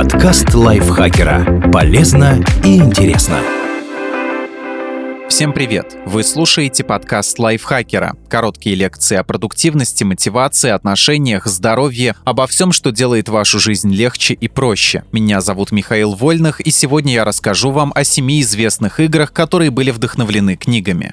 Подкаст Лайфхакера. Полезно и интересно. Всем привет! Вы слушаете подкаст Лайфхакера. Короткие лекции о продуктивности, мотивации, отношениях, здоровье, обо всем, что делает вашу жизнь легче и проще. Меня зовут Михаил Вольных, и сегодня я расскажу вам о 7 известных играх, которые были вдохновлены книгами.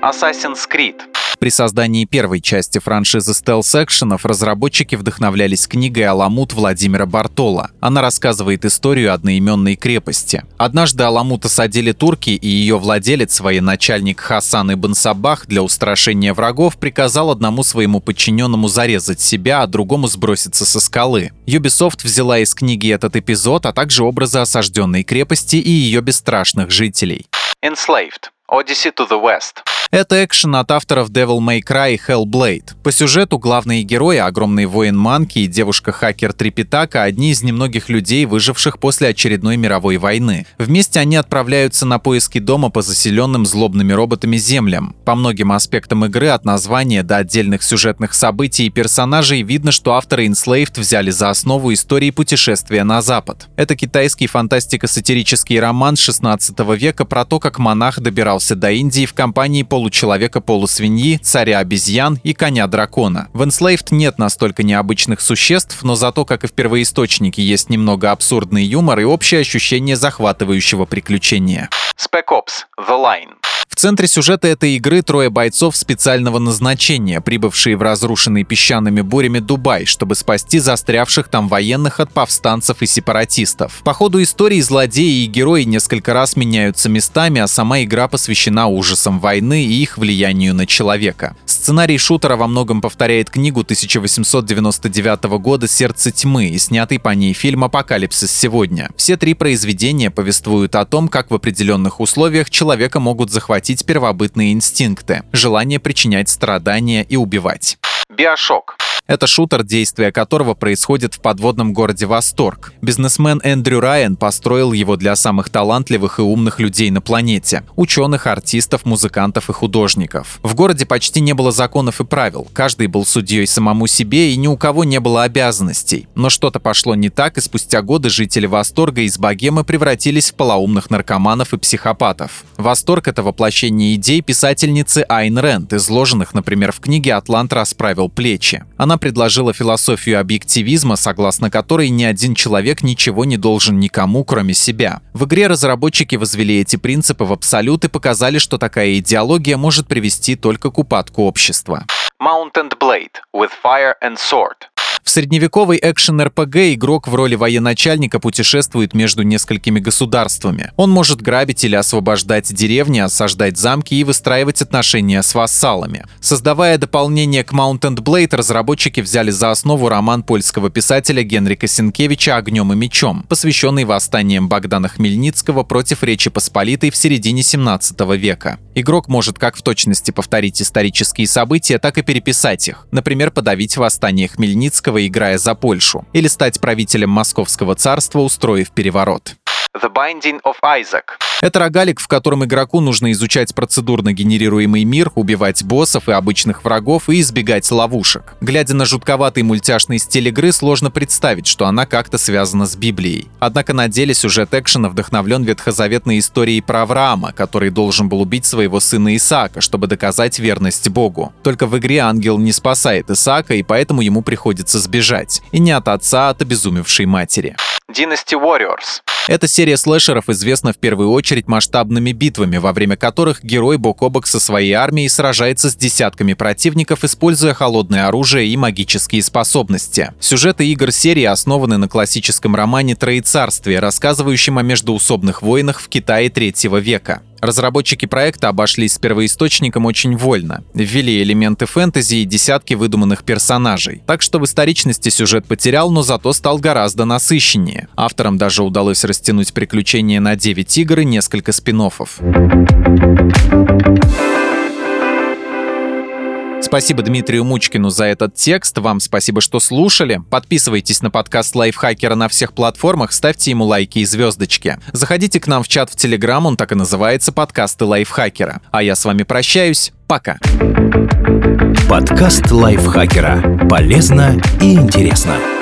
Assassin's Creed. При создании первой части франшизы стелс-экшенов разработчики вдохновлялись книгой «Аламут» Владимира Бартола. Она рассказывает историю одноименной крепости. Однажды Аламут осадили турки, и ее владелец, военачальник Хасан Ибн Сабах, для устрашения врагов приказал одному своему подчиненному зарезать себя, а другому сброситься со скалы. Ubisoft взяла из книги этот эпизод, а также образы осажденной крепости и ее бесстрашных жителей. Enslaved. Odyssey to the West. Это экшен от авторов Devil May Cry и Hellblade. По сюжету главные герои, огромный воин Манки и девушка-хакер Трипитака, одни из немногих людей, выживших после очередной мировой войны. Вместе они отправляются на поиски дома по заселенным злобными роботами землям. По многим аспектам игры, от названия до отдельных сюжетных событий и персонажей, видно, что авторы Enslaved взяли за основу истории путешествия на Запад. Это китайский фантастико-сатирический роман 16 века про то, как монах добирался до Индии в компании получеловека-полусвиньи, царя обезьян и коня-дракона. В Enslaved нет настолько необычных существ, но зато, как и в первоисточнике, есть немного абсурдный юмор и общее ощущение захватывающего приключения. Spec Ops: The Line. В центре сюжета этой игры трое бойцов специального назначения, прибывшие в разрушенный песчаными бурями Дубай, чтобы спасти застрявших там военных от повстанцев и сепаратистов. По ходу истории злодеи и герои несколько раз меняются местами, а сама игра посвящена ужасам войны и их влиянию на человека. Сценарий шутера во многом повторяет книгу 1899 года «Сердце тьмы» и снятый по ней фильм «Апокалипсис сегодня». Все три произведения повествуют о том, как в определенных условиях человека могут захватить первобытные инстинкты, желание причинять страдания и убивать. Биошок. Это шутер, действие которого происходит в подводном городе Восторг. Бизнесмен Эндрю Райан построил его для самых талантливых и умных людей на планете – ученых, артистов, музыкантов и художников. В городе почти не было законов и правил, каждый был судьей самому себе и ни у кого не было обязанностей. Но что-то пошло не так, и спустя годы жители Восторга из богемы превратились в полоумных наркоманов и психопатов. Восторг – это воплощение идей писательницы Айн Ренд, изложенных, например, в книге «Атлант расправил плечи». Она предложила философию объективизма, согласно которой ни один человек ничего не должен никому, кроме себя. В игре разработчики возвели эти принципы в абсолют и показали, что такая идеология может привести только к упадку общества. Mount and Blade, with fire and sword. В средневековой экшен-РПГ игрок в роли военачальника путешествует между несколькими государствами. Он может грабить или освобождать деревни, осаждать замки и выстраивать отношения с вассалами. Создавая дополнение к Mount and Blade, разработчики взяли за основу роман польского писателя Генрика Сенкевича «Огнем и мечом», посвященный восстаниям Богдана Хмельницкого против Речи Посполитой в середине 17 века. Игрок может как в точности повторить исторические события, так и переписать их. Например, подавить восстание Хмельницкого, играя за Польшу, или стать правителем Московского царства, устроив переворот. The Binding of Isaac. Это рогалик, в котором игроку нужно изучать процедурно генерируемый мир, убивать боссов и обычных врагов и избегать ловушек. Глядя на жутковатый мультяшный стиль игры, сложно представить, что она как-то связана с Библией. Однако на деле сюжет экшена вдохновлен ветхозаветной историей про Авраама, который должен был убить своего сына Исаака, чтобы доказать верность Богу. Только в игре ангел не спасает Исаака, и поэтому ему приходится сбежать. И не от отца, а от обезумевшей матери. Dynasty Warriors. Эта серия слэшеров известна в первую очередь масштабными битвами, во время которых герой бок о бок со своей армией сражается с десятками противников, используя холодное оружие и магические способности. Сюжеты игр серии основаны на классическом романе «Троецарствие», рассказывающем о междоусобных войнах в Китае III века. Разработчики проекта обошлись с первоисточником очень вольно, ввели элементы фэнтези и десятки выдуманных персонажей. Так что в историчности сюжет потерял, но зато стал гораздо насыщеннее. Авторам даже удалось растянуть приключения на 9 игр и несколько спин-оффов. Спасибо Дмитрию Мучкину за этот текст, вам спасибо, что слушали. Подписывайтесь на подкаст Лайфхакера на всех платформах, ставьте ему лайки и звездочки. Заходите к нам в чат в Telegram, он так и называется «Подкасты Лайфхакера». А я с вами прощаюсь, Пока. Подкаст Лайфхакера. Полезно и интересно.